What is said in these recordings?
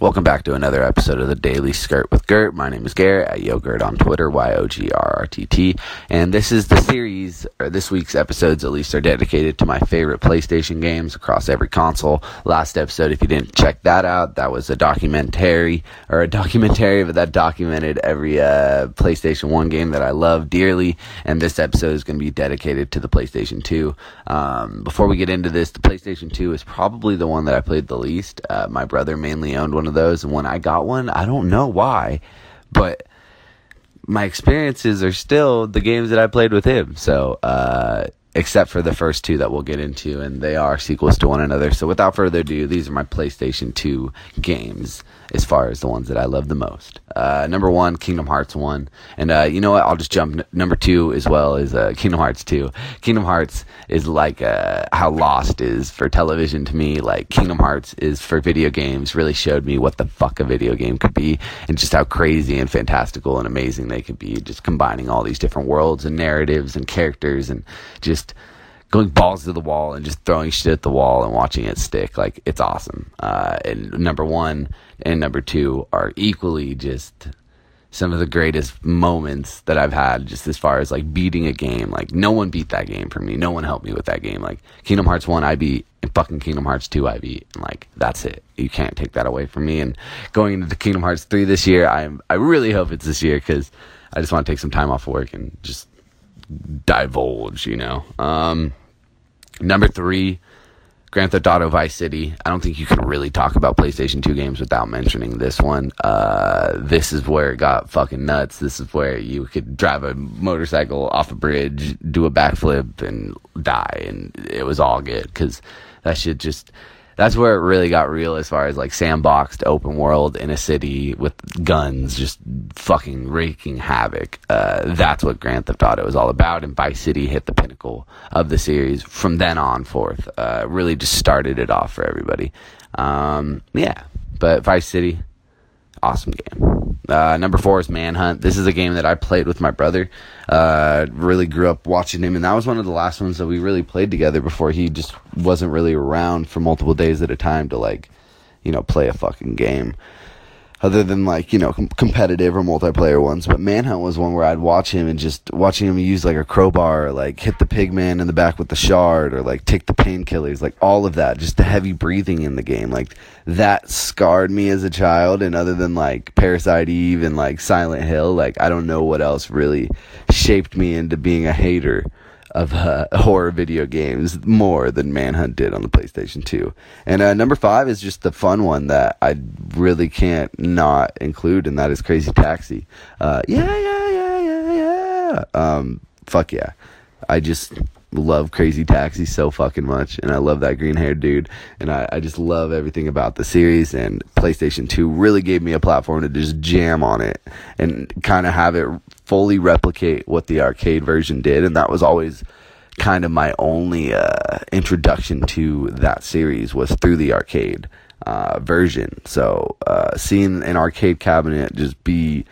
Welcome back to another episode of the Daily Skirt with Gert. My name is Garrett at YoGert on Twitter, YOGRRTT. And this is the series, or this week's episodes at least, are dedicated to my favorite PlayStation games across every console. Last episode, if you didn't check that out, that was a documentary, but that documented every PlayStation 1 game that I love dearly. And this episode is going to be dedicated to the PlayStation 2. Before we get into this, the PlayStation 2 is probably the one that I played the least. My brother mainly owned one of those, and when I got one, I don't know why, but my experiences are still the games that I played with him, so except for the first two that we'll get into, and they are sequels to one another. So without further ado, these are my PlayStation 2 games as far as the ones that I love the most. Number one, Kingdom Hearts 1. And you know what? I'll just jump. Number two as well is Kingdom Hearts 2. Kingdom Hearts is like how Lost is for television to me. Like, Kingdom Hearts is for video games. Really showed me what the fuck a video game could be, and just how crazy and fantastical and amazing they could be. Just combining all these different worlds and narratives and characters, and just going balls to the wall and just throwing shit at the wall and watching it stick. Like, it's awesome. And number one and number two are equally just some of the greatest moments that I've had, just as far as like beating a game. Like, no one beat that game for me. No one helped me with that game. Like, Kingdom Hearts 1 I beat, and fucking Kingdom Hearts 2 I beat, and like, that's it. You can't take that away from me. And going into the Kingdom Hearts 3 this year, I really hope it's this year, because I just want to take some time off of work and just divulge, you know. Number three, Grand Theft Auto Vice City. I don't think you can really talk about PlayStation 2 games without mentioning this one. This is where it got fucking nuts. This is where you could drive a motorcycle off a bridge, do a backflip, and die. And it was all good, because that shit just... That's where it really got real, as far as like sandboxed open world in a city with guns just fucking wreaking havoc. That's what Grand Theft Auto is all about, and Vice City hit the pinnacle of the series from then on forth. Really just started it off for everybody. But Vice City, awesome game. Number four is Manhunt. This is a game that I played with my brother. Really grew up watching him, and that was one of the last ones that we really played together before he just wasn't really around for multiple days at a time to, like, you know, play a fucking game. Other than, like, you know, competitive or multiplayer ones. But Manhunt was one where I'd watch him, and just watching him use, like, a crowbar, or, like, hit the pig man in the back with the shard, or, like, take the painkillers, like, all of that. Just the heavy breathing in the game. Like, that scarred me as a child. And other than, like, Parasite Eve and, like, Silent Hill, like, I don't know what else really shaped me into being a hater of horror video games more than Manhunt did on the PlayStation 2. And number five is just the fun one that I really can't not include, and that is Crazy Taxi. Fuck yeah. I just love Crazy Taxi so fucking much, and I love that green-haired dude, and I just love everything about the series, and PlayStation 2 really gave me a platform to just jam on it and kind of have it fully replicate what the arcade version did, and that was always kind of my only introduction to that series, was through the arcade version. So seeing an arcade cabinet just be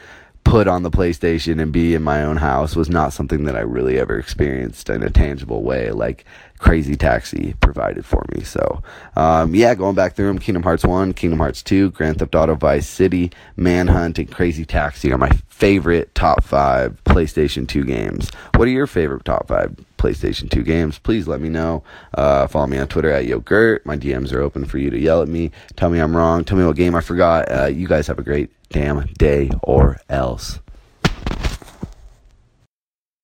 put on the PlayStation and be in my own house was not something that I really ever experienced in a tangible way like Crazy Taxi provided for me. So going back through them, Kingdom Hearts 1, Kingdom Hearts 2, Grand Theft Auto Vice City, Manhunt, and Crazy Taxi are my favorite top 5 PlayStation 2 games. What are your favorite top 5 PlayStation 2 games? Please let me know. Follow me on Twitter at YoGert. My DMs are open for you to yell at me. Tell me I'm wrong. Tell me what game I forgot. You guys have a great damn day, or else.